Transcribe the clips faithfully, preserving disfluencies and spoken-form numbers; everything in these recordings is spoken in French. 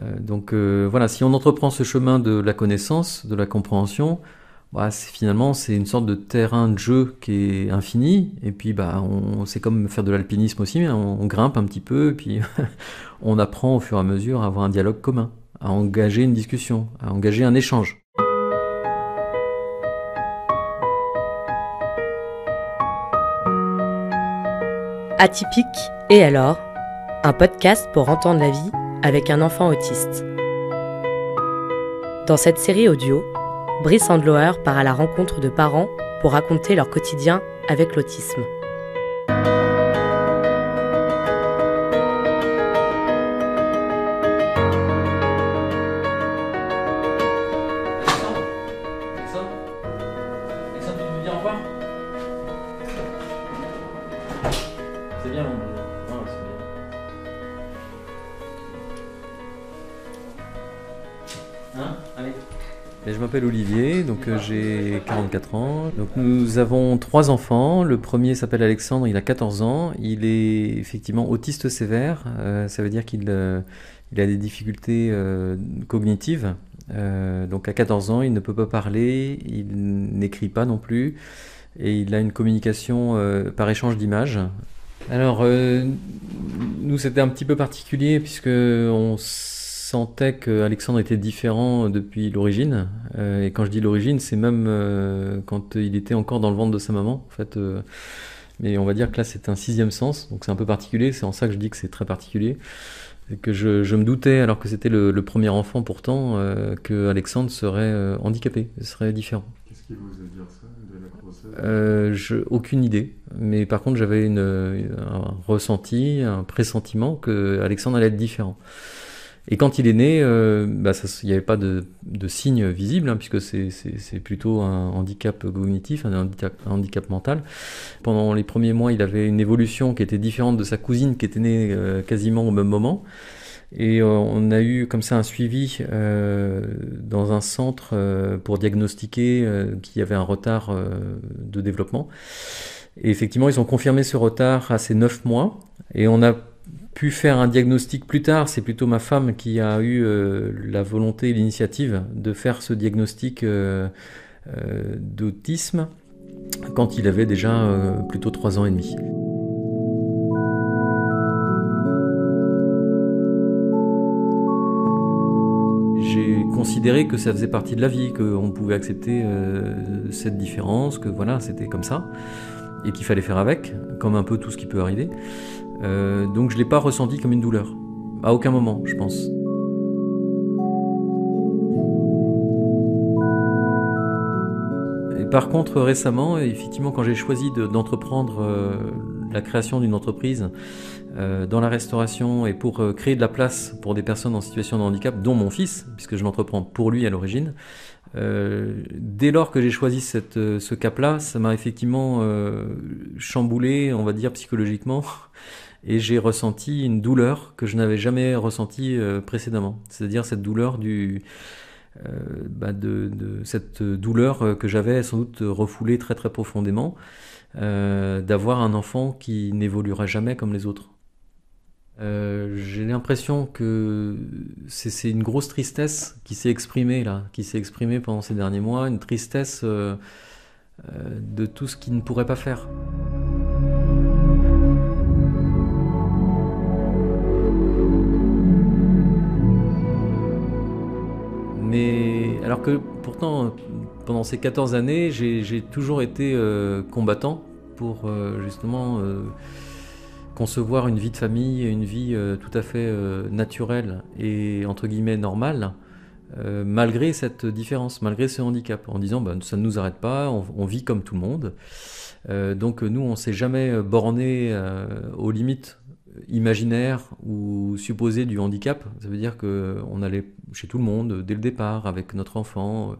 Euh, donc euh, voilà, si on entreprend ce chemin de la connaissance, de la compréhension, bah, c'est, finalement c'est une sorte de terrain de jeu qui est infini, et puis bah, on, c'est comme faire de l'alpinisme aussi, on, on grimpe un petit peu, et puis on apprend au fur et à mesure à avoir un dialogue commun, à engager une discussion, à engager un échange. Atypique, et alors? Un podcast pour entendre la vie avec un enfant autiste. Dans cette série audio, Brice Andlower part à la rencontre de parents pour raconter leur quotidien avec l'autisme. Je m'appelle Olivier, donc euh, j'ai quarante-quatre ans. Donc, nous avons trois enfants. Le premier s'appelle Alexandre, il a quatorze ans. Il est effectivement autiste sévère. Euh, ça veut dire qu'il euh, il a des difficultés euh, cognitives. Euh, donc à quatorze ans, il ne peut pas parler, il n'écrit pas non plus. Et il a une communication euh, par échange d'images. Alors, euh, nous, c'était un petit peu particulier puisque on sentais qu'Alexandre était différent depuis l'origine, euh, et quand je dis l'origine, c'est même euh, quand il était encore dans le ventre de sa maman, en fait. Euh, mais on va dire que là, c'est un sixième sens, donc c'est un peu particulier, c'est en ça que je dis que c'est très particulier, et que je, je me doutais, alors que c'était le, le premier enfant pourtant, euh, que Alexandre serait euh, handicapé, serait différent. Qu'est-ce qui vous a dit ça, de la grossesse ? euh, je, Aucune idée, mais par contre, j'avais une, un ressenti, un pressentiment qu'Alexandre allait être différent. Et quand il est né, il euh, bah n'y avait pas de, de signe visible, hein, puisque c'est, c'est, c'est plutôt un handicap cognitif, un handicap, un handicap mental. Pendant les premiers mois, il avait une évolution qui était différente de sa cousine qui était née euh, quasiment au même moment. Et euh, on a eu comme ça un suivi euh, dans un centre euh, pour diagnostiquer euh, qu'il y avait un retard euh, de développement. Et effectivement, ils ont confirmé ce retard à ces neuf mois. Et on a pu faire un diagnostic plus tard, c'est plutôt ma femme qui a eu euh, la volonté et l'initiative de faire ce diagnostic euh, euh, d'autisme quand il avait déjà euh, plutôt trois ans et demi. J'ai considéré que ça faisait partie de la vie, qu'on pouvait accepter euh, cette différence, que voilà, c'était comme ça, et qu'il fallait faire avec, comme un peu tout ce qui peut arriver. Euh, donc je ne l'ai pas ressenti comme une douleur, à aucun moment, je pense. Et par contre, récemment, effectivement, quand j'ai choisi de, d'entreprendre euh, la création d'une entreprise euh, dans la restauration et pour euh, créer de la place pour des personnes en situation de handicap, dont mon fils, puisque je l'entreprends pour lui à l'origine, Euh, dès lors que j'ai choisi cette, ce cap-là, ça m'a effectivement euh, chamboulé, on va dire, psychologiquement, et j'ai ressenti une douleur que je n'avais jamais ressentie euh, précédemment, c'est-à-dire cette douleur du, euh, bah de, de cette douleur que j'avais sans doute refoulée très très profondément, euh, d'avoir un enfant qui n'évoluera jamais comme les autres. Euh, j'ai l'impression que c'est, c'est une grosse tristesse qui s'est exprimée là, qui s'est exprimée pendant ces derniers mois, une tristesse euh, euh, de tout ce qu'il ne pourrait pas faire. Mais alors que pourtant, pendant ces quatorze années, j'ai, j'ai toujours été euh, combattant pour euh, justement... Euh, concevoir une vie de famille, une vie euh, tout à fait euh, naturelle et entre guillemets normale, euh, malgré cette différence, malgré ce handicap, en disant ben, ça ne nous arrête pas, on, on vit comme tout le monde. Euh, donc nous, on ne s'est jamais borné euh, aux limites imaginaires ou supposées du handicap. Ça veut dire qu'on allait chez tout le monde dès le départ avec notre enfant.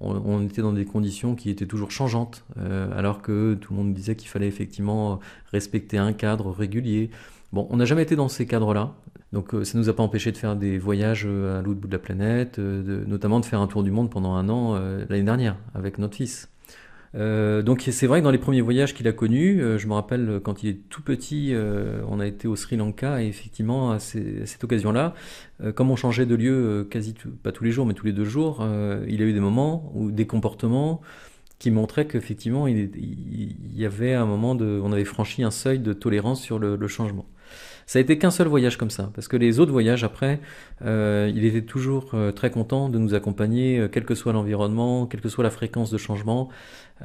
On, on était dans des conditions qui étaient toujours changeantes, euh, alors que tout le monde disait qu'il fallait effectivement respecter un cadre régulier. Bon, on n'a jamais été dans ces cadres-là, donc euh, ça ne nous a pas empêché de faire des voyages à l'autre bout de la planète, euh, de, notamment de faire un tour du monde pendant un an euh, l'année dernière avec notre fils. Euh, donc c'est vrai que dans les premiers voyages qu'il a connus, euh, je me rappelle quand il est tout petit, euh, on a été au Sri Lanka, et effectivement à, ces, à cette occasion-là, euh, comme on changeait de lieu euh, quasi, tout, pas tous les jours, mais tous les deux jours, euh, il a eu des moments ou des comportements qui montraient qu'effectivement il, il y avait un moment, de, on avait franchi un seuil de tolérance sur le, le changement. Ça a été qu'un seul voyage comme ça, parce que les autres voyages après, euh, il était toujours euh, très content de nous accompagner, euh, quel que soit l'environnement, quelle que soit la fréquence de changement,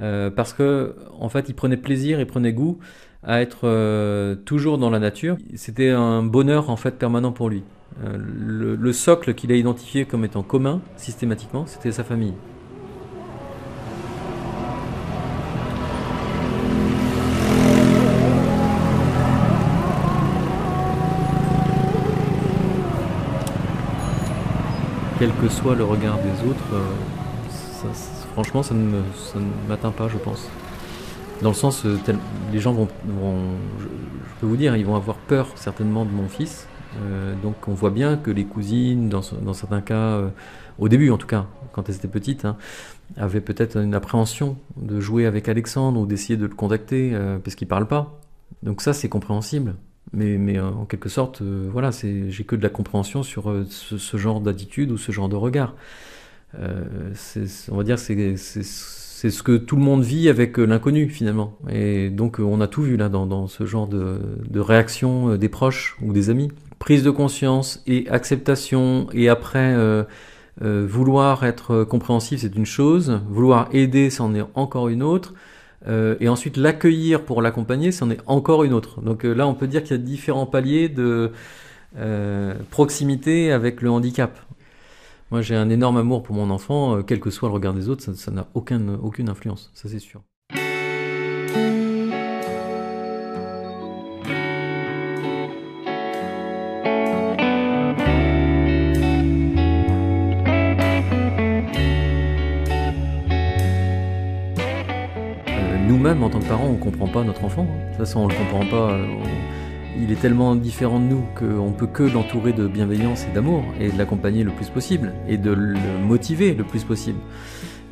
euh, parce que en fait, il prenait plaisir, il prenait goût à être euh, toujours dans la nature. C'était un bonheur en fait permanent pour lui. Euh, le, le socle qu'il a identifié comme étant commun systématiquement, c'était sa famille. Quel que soit le regard des autres, euh, ça, franchement, ça ne, ça ne m'atteint pas, je pense. Dans le sens, tel, les gens vont, vont je, je peux vous dire, ils vont avoir peur certainement de mon fils. Euh, donc on voit bien que les cousines, dans, dans certains cas, euh, au début en tout cas, quand elles étaient petites, hein, avaient peut-être une appréhension de jouer avec Alexandre ou d'essayer de le contacter euh, parce qu'il ne parle pas. Donc ça, c'est compréhensible. Mais, mais euh, en quelque sorte, euh, voilà, c'est, j'ai que de la compréhension sur euh, ce, ce genre d'attitude ou ce genre de regard. Euh, c'est, on va dire c'est, c'est, c'est ce que tout le monde vit avec euh, l'inconnu, finalement. Et donc, euh, on a tout vu là dans, dans ce genre de, de réaction euh, des proches ou des amis. Prise de conscience et acceptation, et après, euh, euh, vouloir être compréhensif, c'est une chose. Vouloir aider, c'en est encore une autre. Euh, et ensuite l'accueillir pour l'accompagner, c'en est encore une autre. Donc euh, là on peut dire qu'il y a différents paliers de euh, proximité avec le handicap. Moi j'ai un énorme amour pour mon enfant, euh, quel que soit le regard des autres, ça, ça n'a aucun, aucune influence, ça c'est sûr. Nous-mêmes, en tant que parents, on ne comprend pas notre enfant. De toute façon, on ne le comprend pas. Il est tellement différent de nous qu'on ne peut que l'entourer de bienveillance et d'amour et de l'accompagner le plus possible et de le motiver le plus possible.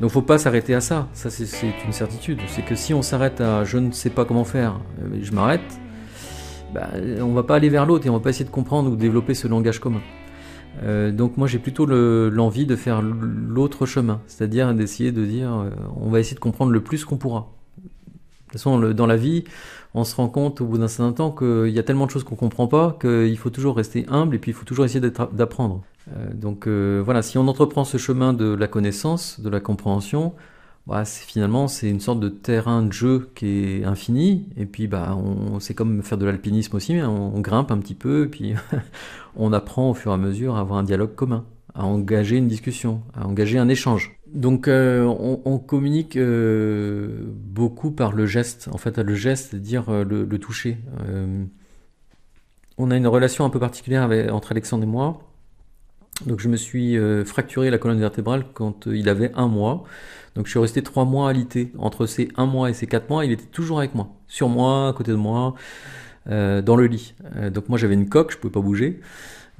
Donc il ne faut pas s'arrêter à ça. Ça, c'est, c'est une certitude. C'est que si on s'arrête à « je ne sais pas comment faire, je m'arrête bah, », on ne va pas aller vers l'autre et on ne va pas essayer de comprendre ou de développer ce langage commun. Euh, donc moi j'ai plutôt le, l'envie de faire l'autre chemin, c'est-à-dire d'essayer de dire « on va essayer de comprendre le plus qu'on pourra ». De toute façon, dans la vie, on se rend compte au bout d'un certain temps qu'il y a tellement de choses qu'on ne comprend pas qu'il faut toujours rester humble et puis il faut toujours essayer d'apprendre. Euh, donc euh, voilà, si on entreprend ce chemin de la connaissance, de la compréhension, bah, c'est, finalement c'est une sorte de terrain de jeu qui est infini. Et puis bah, on, c'est comme faire de l'alpinisme aussi, mais on, on grimpe un petit peu et puis on apprend au fur et à mesure à avoir un dialogue commun, à engager une discussion, à engager un échange. Donc euh, on, on communique euh, beaucoup par le geste, en fait le geste, c'est-à-dire euh, le, le toucher. Euh, on a une relation un peu particulière avec, entre Alexandre et moi. Donc je me suis euh, fracturé la colonne vertébrale quand euh, il avait un mois. Donc je suis resté trois mois alité. Entre ces un mois et ces quatre mois, il était toujours avec moi, sur moi, à côté de moi, euh, dans le lit. Euh, donc moi j'avais une coque, je pouvais pas bouger.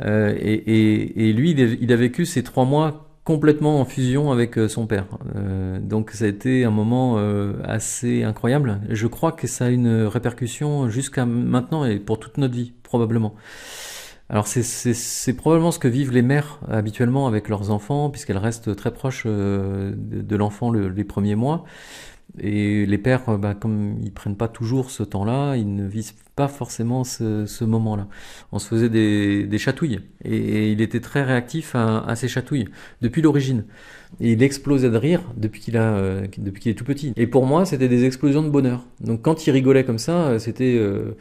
Euh, et, et, et lui, il a, il a vécu ces trois mois complètement en fusion avec son père. Euh, donc ça a été un moment euh, assez incroyable. Je crois que ça a une répercussion jusqu'à maintenant et pour toute notre vie, probablement. Alors c'est, c'est, c'est probablement ce que vivent les mères habituellement avec leurs enfants, puisqu'elles restent très proches euh, de, de l'enfant le, les premiers mois. Et les pères, bah, comme ils prennent pas toujours ce temps-là, ils ne visent pas forcément ce, ce moment-là. On se faisait des, des chatouilles, et, et il était très réactif à, à ces chatouilles depuis l'origine. Et il explosait de rire depuis qu'il a, euh, depuis qu'il est tout petit. Et pour moi, c'était des explosions de bonheur. Donc quand il rigolait comme ça, c'était euh,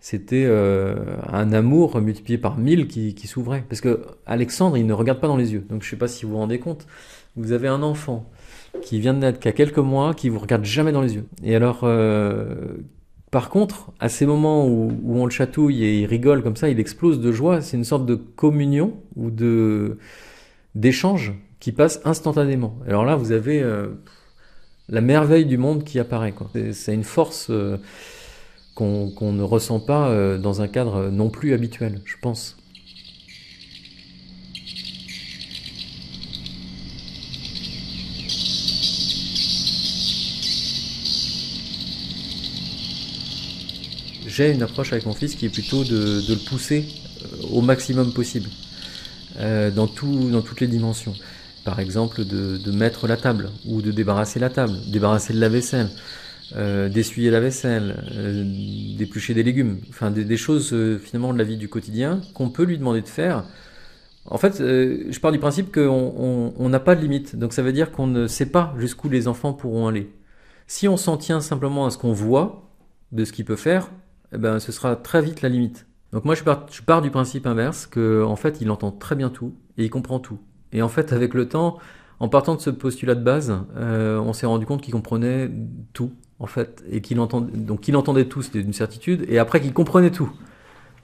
c'était euh, un amour multiplié par mille qui, qui s'ouvrait. Parce que Alexandre, il ne regarde pas dans les yeux. Donc je sais pas si vous vous rendez compte. Vous avez un enfant qui vient de naître qu'à quelques mois, qui vous regarde jamais dans les yeux. Et alors, euh, par contre, à ces moments où, où on le chatouille et il rigole comme ça, il explose de joie. C'est une sorte de communion ou de d'échange qui passe instantanément. Alors là, vous avez euh, la merveille du monde qui apparaît, quoi. C'est, c'est une force euh, qu'on, qu'on ne ressent pas euh, dans un cadre non plus habituel, je pense. j'ai une approche avec mon fils qui est plutôt de, de le pousser au maximum possible, euh, dans, tout, dans toutes les dimensions. Par exemple, de, de mettre la table, ou de débarrasser la table, débarrasser de la vaisselle, euh, d'essuyer la vaisselle, euh, d'éplucher des légumes, enfin des, des choses euh, finalement de la vie du quotidien qu'on peut lui demander de faire. En fait, euh, je pars du principe qu'on n'a pas de limite, donc ça veut dire qu'on ne sait pas jusqu'où les enfants pourront aller. Si on s'en tient simplement à ce qu'on voit, de ce qu'il peut faire, eh ben, ce sera très vite la limite. Donc moi je pars, je pars du principe inverse, que en fait il entend très bien tout, et il comprend tout. Et en fait, avec le temps, en partant de ce postulat de base, euh, on s'est rendu compte qu'il comprenait tout, en fait, et qu'il entendait, donc qu'il entendait tout, c'était une certitude, et après qu'il comprenait tout.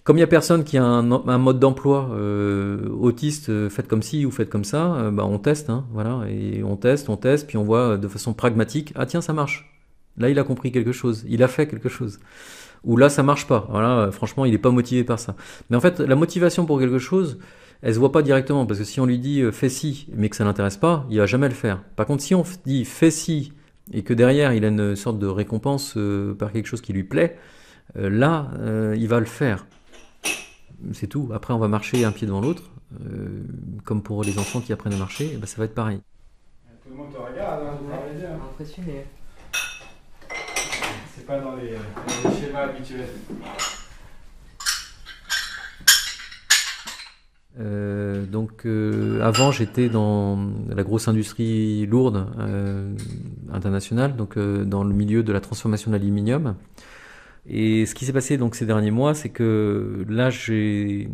Comme il n'y a personne qui a un, un mode d'emploi euh, autiste, euh, faites comme ci ou faites comme ça, euh, bah on teste, hein, voilà, et on teste, on teste, puis on voit de façon pragmatique, ah tiens, ça marche. Là, il a compris quelque chose, il a fait quelque chose. Ou là, ça marche pas. Voilà, franchement, il n'est pas motivé par ça. Mais en fait, la motivation pour quelque chose, elle se voit pas directement, parce que si on lui dit euh, fais ci, mais que ça l'intéresse pas, il va jamais le faire. Par contre, si on dit fais ci et que derrière il a une sorte de récompense euh, par quelque chose qui lui plaît, euh, là, euh, il va le faire. C'est tout. Après, on va marcher un pied devant l'autre, euh, comme pour les enfants qui apprennent à marcher, et ben, ça va être pareil. Tout le monde te regarde, hein, ouais, impressionné. C'est pas dans les, dans les schémas habituels. Euh, donc euh, avant j'étais dans la grosse industrie lourde euh, internationale, donc euh, dans le milieu de la transformation de l'aluminium. Et ce qui s'est passé donc ces derniers mois, c'est que là j'ai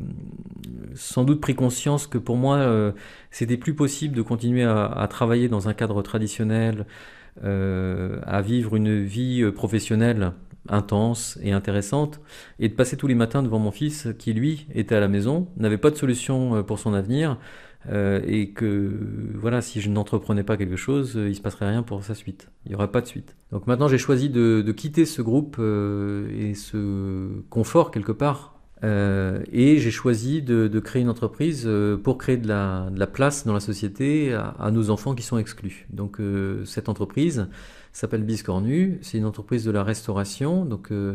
sans doute pris conscience que pour moi euh, c'était plus possible de continuer à, à travailler dans un cadre traditionnel, euh, à vivre une vie professionnelle intense et intéressante, et de passer tous les matins devant mon fils qui, lui, était à la maison, n'avait pas de solution pour son avenir, euh, et que, voilà, si je n'entreprenais pas quelque chose, il se passerait rien pour sa suite. Il n'y aurait pas de suite. Donc maintenant, j'ai choisi de, de quitter ce groupe euh, et ce confort, quelque part, euh, et j'ai choisi de, de créer une entreprise pour créer de la, de la place dans la société à, à nos enfants qui sont exclus. Donc euh, cette entreprise s'appelle Biscornu, c'est une entreprise de la restauration, donc euh,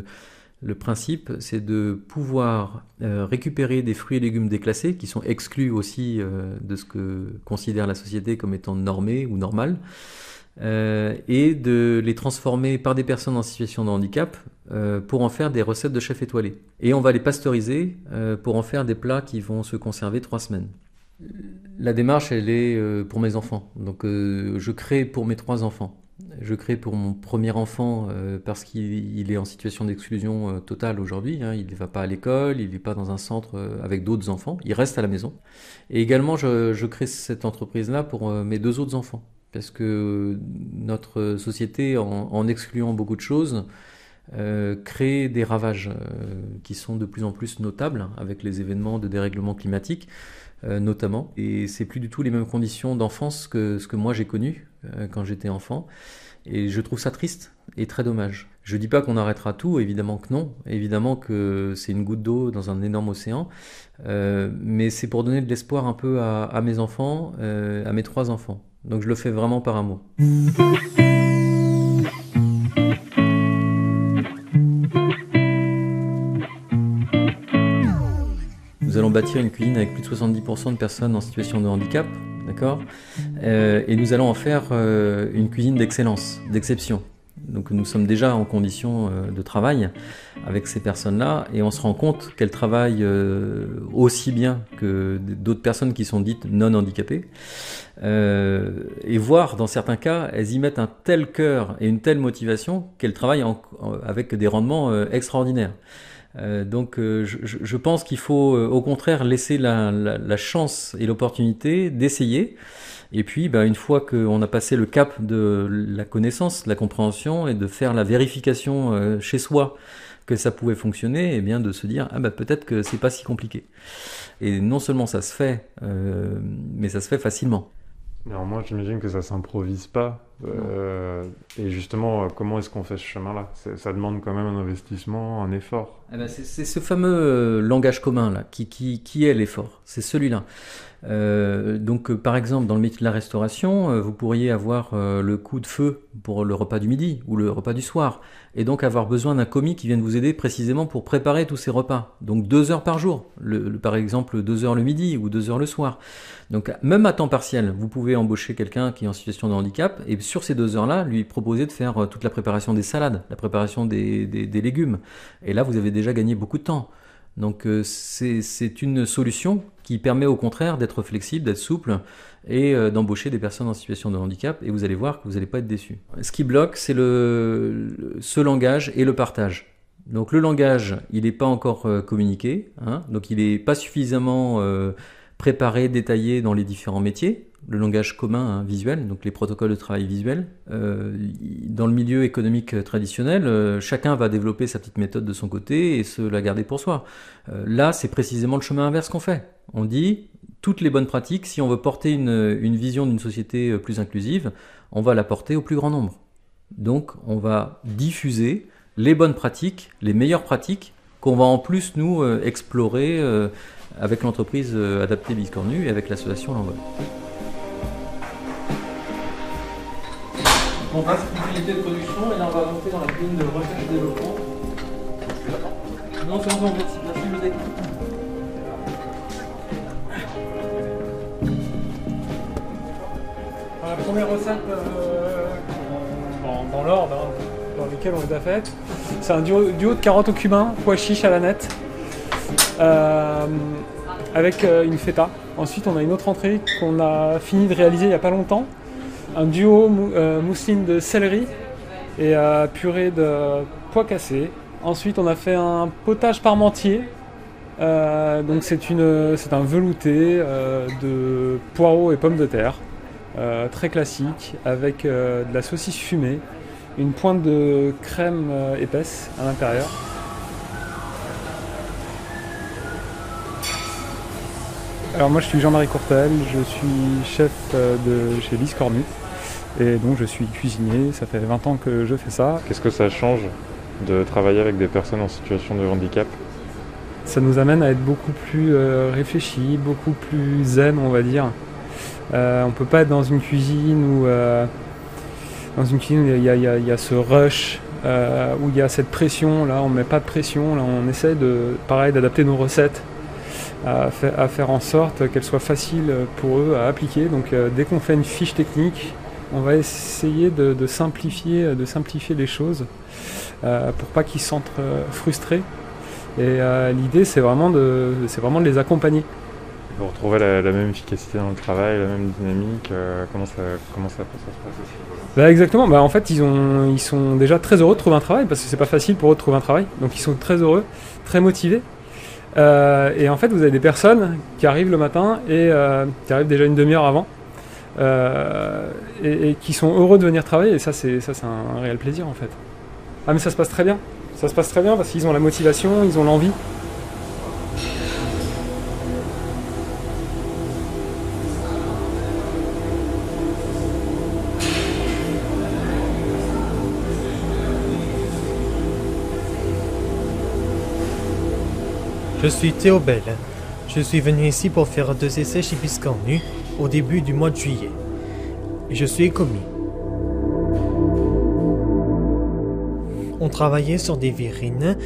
le principe c'est de pouvoir euh, récupérer des fruits et légumes déclassés qui sont exclus aussi euh, de ce que considère la société comme étant normé ou normal, euh, et de les transformer par des personnes en situation de handicap euh, pour en faire des recettes de chefs étoilés. Et on va les pasteuriser euh, pour en faire des plats qui vont se conserver trois semaines. La démarche elle est euh, pour mes enfants, donc euh, je crée pour mes trois enfants. Je crée pour mon premier enfant euh, parce qu'il est en situation d'exclusion euh, totale aujourd'hui. Hein. Il ne va pas à l'école, il n'est pas dans un centre euh, avec d'autres enfants. Il reste à la maison. Et également, je, je crée cette entreprise-là pour euh, mes deux autres enfants. Parce que notre société, en, en excluant beaucoup de choses, euh, crée des ravages euh, qui sont de plus en plus notables avec les événements de dérèglement climatique. Notamment, et c'est plus du tout les mêmes conditions d'enfance que ce que moi j'ai connu euh, quand j'étais enfant, et je trouve ça triste et très dommage. Je dis pas qu'on arrêtera tout, évidemment que non, évidemment que c'est une goutte d'eau dans un énorme océan, euh, mais c'est pour donner de l'espoir un peu à, à mes enfants, euh, à mes trois enfants, donc je le fais vraiment par amour. Nous allons bâtir une cuisine avec plus de soixante-dix pour cent de personnes en situation de handicap, d'accord, euh, et nous allons en faire euh, une cuisine d'excellence, d'exception. Donc nous sommes déjà en condition euh, de travail avec ces personnes-là, et on se rend compte qu'elles travaillent euh, aussi bien que d'autres personnes qui sont dites non handicapées, euh, et voire dans certains cas, elles y mettent un tel cœur et une telle motivation qu'elles travaillent en, en, avec des rendements euh, extraordinaires. Euh, donc euh, je, je pense qu'il faut euh, au contraire laisser la, la, la chance et l'opportunité d'essayer, et puis bah, une fois qu'on a passé le cap de la connaissance, de la compréhension et de faire la vérification euh, chez soi que ça pouvait fonctionner, et bien de se dire ah bah, peut-être que c'est pas si compliqué, et non seulement ça se fait euh, mais ça se fait facilement. Alors moi j'imagine que ça s'improvise pas, Euh, et justement, comment est-ce qu'on fait ce chemin-là? C'est, ça demande quand même un investissement, un effort. Eh ben c'est, c'est ce fameux langage commun là, qui, qui, qui est l'effort. C'est celui-là. Euh, donc, par exemple, dans le métier de la restauration, vous pourriez avoir euh, le coup de feu pour le repas du midi ou le repas du soir, et donc avoir besoin d'un commis qui vienne vous aider précisément pour préparer tous ces repas. Donc deux heures par jour, le, le, par exemple deux heures le midi ou deux heures le soir. Donc même à temps partiel, vous pouvez embaucher quelqu'un qui est en situation de handicap et sur ces deux heures-là, lui proposer de faire toute la préparation des salades, la préparation des, des, des légumes. Et là, vous avez déjà gagné beaucoup de temps. Donc c'est, c'est une solution qui permet au contraire d'être flexible, d'être souple et d'embaucher des personnes en situation de handicap, et vous allez voir que vous n'allez pas être déçus. Ce qui bloque, c'est le, ce langage et le partage. Donc le langage, il n'est pas encore communiqué, hein, donc il n'est pas suffisamment préparé, détaillé dans les différents métiers. Le langage commun hein, visuel, donc les protocoles de travail visuels. Euh, dans le milieu économique traditionnel, euh, chacun va développer sa petite méthode de son côté et se la garder pour soi. Euh, là, c'est précisément le chemin inverse qu'on fait. On dit toutes les bonnes pratiques, si on veut porter une, une vision d'une société plus inclusive, on va la porter au plus grand nombre. Donc, on va diffuser les bonnes pratiques, les meilleures pratiques, qu'on va en plus, nous, euh, explorer euh, avec l'entreprise euh, Adaptée Biscornu et avec l'association L'Envol. On passe unité de production et là on va monter dans la ligne de recherche et développement. Non, c'est bon, merci, merci, vous êtes. La première recette euh, dans, dans l'ordre hein, dans lequel on les a faites, c'est un duo, duo de carottes au cumin, pois chiche à la nette, euh, avec euh, une feta. Ensuite, on a une autre entrée qu'on a fini de réaliser il n'y a pas longtemps. Un duo mou- euh, mousseline de céleri et euh, purée de pois cassés. Ensuite, on a fait un potage parmentier. Euh, donc c'est, une, c'est un velouté euh, de poireaux et pommes de terre, euh, très classique, avec euh, de la saucisse fumée, une pointe de crème euh, épaisse à l'intérieur. Alors moi je suis Jean-Marie Courtel, je suis chef de chez Biscornu et donc je suis cuisinier, ça fait vingt ans que je fais ça. Qu'est-ce que ça change de travailler avec des personnes en situation de handicap? Ça nous amène à être beaucoup plus réfléchis, beaucoup plus zen on va dire. Euh, on ne peut pas être dans une cuisine où euh, dans une cuisine il y, y, y a ce rush, euh, où il y a cette pression, là on ne met pas de pression, là on essaie de, pareil, d'adapter nos recettes. À faire en sorte qu'elle soit facile pour eux à appliquer. Donc euh, dès qu'on fait une fiche technique, on va essayer de, de, simplifier, de simplifier les choses euh, pour pas qu'ils se sentent euh, frustrés. Et euh, l'idée, c'est vraiment, de, c'est vraiment de les accompagner. Vous retrouvez la, la même efficacité dans le travail, la même dynamique, euh, comment, ça, comment ça, ça se passe aussi? Bah exactement, bah en fait ils, ont, ils sont déjà très heureux de trouver un travail, parce que c'est pas facile pour eux de trouver un travail. Donc ils sont très heureux, très motivés. Euh, et en fait vous avez des personnes qui arrivent le matin et euh, qui arrivent déjà une demi-heure avant euh, et, et qui sont heureux de venir travailler, et ça c'est, ça c'est un réel plaisir en fait. Ah mais ça se passe très bien, ça se passe très bien parce qu'ils ont la motivation, ils ont l'envie. Je suis Théobel. Je suis venu ici pour faire deux essais chez Biscornu au début du mois de juillet. Je suis commis. On travaillait sur des verrines,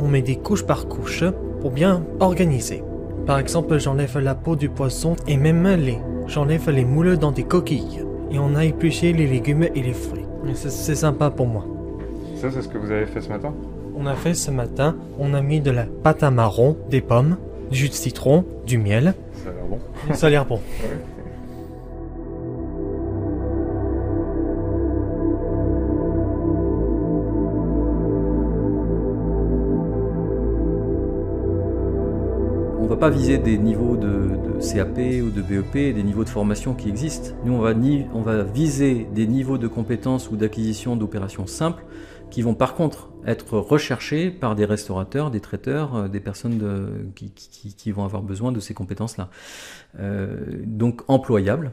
on met des couches par couche pour bien organiser. Par exemple, j'enlève la peau du poisson et même les. J'enlève les moules dans des coquilles et on a épluché les légumes et les fruits. C'est, c'est sympa pour moi. Ça, c'est ce que vous avez fait ce matin ? On a fait ce matin, on a mis de la pâte à marron, des pommes, du jus de citron, du miel. Ça a l'air bon. Ça a l'air bon. Ouais. On ne va pas viser des niveaux de, de C A P ou de B E P, des niveaux de formation qui existent. Nous, on va, ni, on va viser des niveaux de compétences ou d'acquisition d'opérations simples qui vont par contre être recherchés par des restaurateurs, des traiteurs, des personnes de, qui, qui, qui vont avoir besoin de ces compétences-là. Euh, donc employables,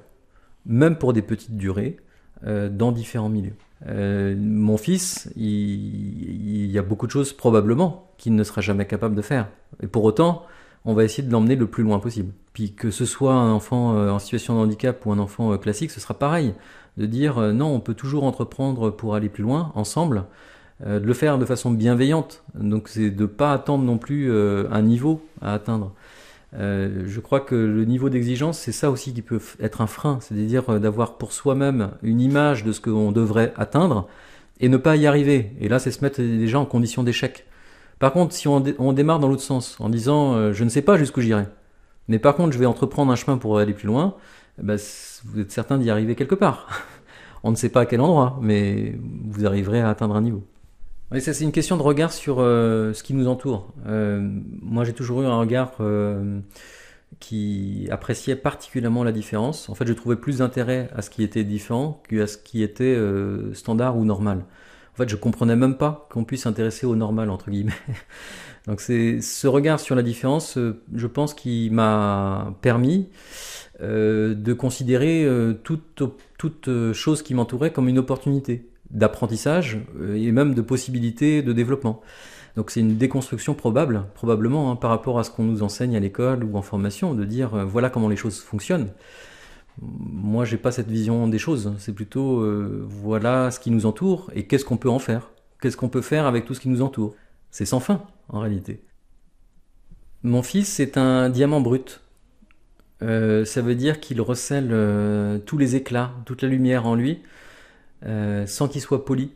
même pour des petites durées, euh, dans différents milieux. Euh, mon fils, il, il y a beaucoup de choses probablement qu'il ne sera jamais capable de faire. Et pour autant, on va essayer de l'emmener le plus loin possible. Puis que ce soit un enfant euh, en situation de handicap ou un enfant euh, classique, ce sera pareil. De dire euh, non, on peut toujours entreprendre pour aller plus loin, ensemble. Euh, de le faire de façon bienveillante. Donc c'est de ne pas attendre non plus euh, un niveau à atteindre. Euh, je crois que le niveau d'exigence, c'est ça aussi qui peut être un frein, c'est-à-dire d'avoir pour soi-même une image de ce qu'on devrait atteindre et ne pas y arriver. Et là, c'est se mettre déjà en condition d'échec. Par contre, si on, dé- on démarre dans l'autre sens, en disant euh, « je ne sais pas jusqu'où j'irai, mais par contre je vais entreprendre un chemin pour aller plus loin eh », ben, c- vous êtes certain d'y arriver quelque part. On ne sait pas à quel endroit, mais vous arriverez à atteindre un niveau. Oui, ça c'est une question de regard sur euh, ce qui nous entoure. Euh, moi j'ai toujours eu un regard euh, qui appréciait particulièrement la différence. En fait je trouvais plus d'intérêt à ce qui était différent qu'à ce qui était euh, standard ou normal. En fait je comprenais même pas qu'on puisse s'intéresser au normal entre guillemets. Donc c'est ce regard sur la différence, je pense, qui m'a permis euh, de considérer euh, toute, toute chose qui m'entourait comme une opportunité d'apprentissage et même de possibilités de développement. Donc c'est une déconstruction probable, probablement, hein, par rapport à ce qu'on nous enseigne à l'école ou en formation, de dire euh, voilà comment les choses fonctionnent. Moi j'ai pas cette vision des choses, c'est plutôt euh, voilà ce qui nous entoure et qu'est-ce qu'on peut en faire, qu'est-ce qu'on peut faire avec tout ce qui nous entoure. C'est sans fin en réalité. Mon fils c'est un diamant brut. Euh, ça veut dire qu'il recèle euh, tous les éclats, toute la lumière en lui, Euh, sans qu'il soit poli,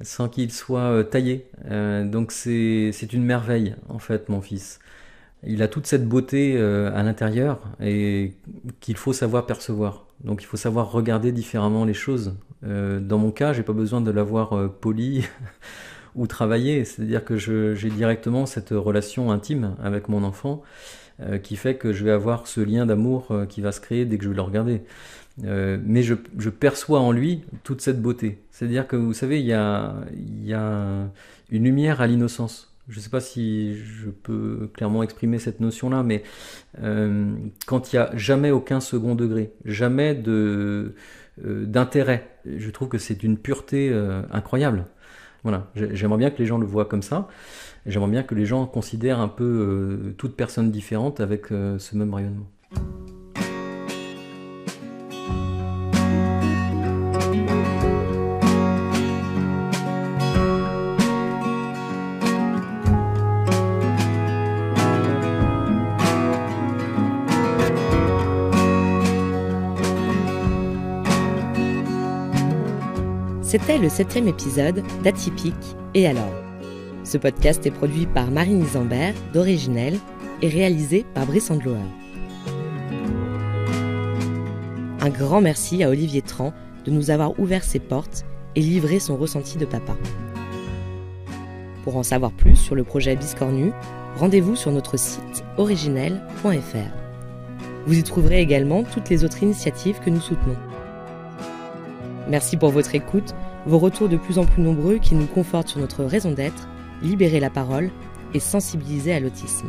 sans qu'il soit euh, taillé. Euh, donc c'est, c'est une merveille, en fait, mon fils. Il a toute cette beauté euh, à l'intérieur et qu'il faut savoir percevoir. Donc il faut savoir regarder différemment les choses. Euh, dans mon cas, j'ai pas besoin de l'avoir euh, poli ou travaillé. C'est-à-dire que je, j'ai directement cette relation intime avec mon enfant euh, qui fait que je vais avoir ce lien d'amour euh, qui va se créer dès que je vais le regarder. Euh, mais je, je perçois en lui toute cette beauté. C'est-à-dire que, vous savez, il y a, il y a une lumière à l'innocence. Je ne sais pas si je peux clairement exprimer cette notion-là, mais euh, quand il n'y a jamais aucun second degré, jamais de, euh, d'intérêt, je trouve que c'est d'une pureté euh, incroyable. Voilà. J'aimerais bien que les gens le voient comme ça. J'aimerais bien que les gens considèrent un peu euh, toute personne différente avec euh, ce même rayonnement. C'était le septième épisode d'Atypique et alors. Ce podcast est produit par Marine Isambert d'Originel et réalisé par Brice Andlower. Un grand merci à Olivier Trant de nous avoir ouvert ses portes et livré son ressenti de papa. Pour en savoir plus sur le projet Biscornu, rendez-vous sur notre site originel point f r. Vous y trouverez également toutes les autres initiatives que nous soutenons. Merci pour votre écoute, vos retours de plus en plus nombreux qui nous confortent sur notre raison d'être, libérer la parole et sensibiliser à l'autisme.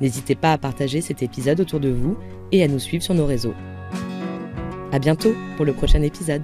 N'hésitez pas à partager cet épisode autour de vous et à nous suivre sur nos réseaux. À bientôt pour le prochain épisode.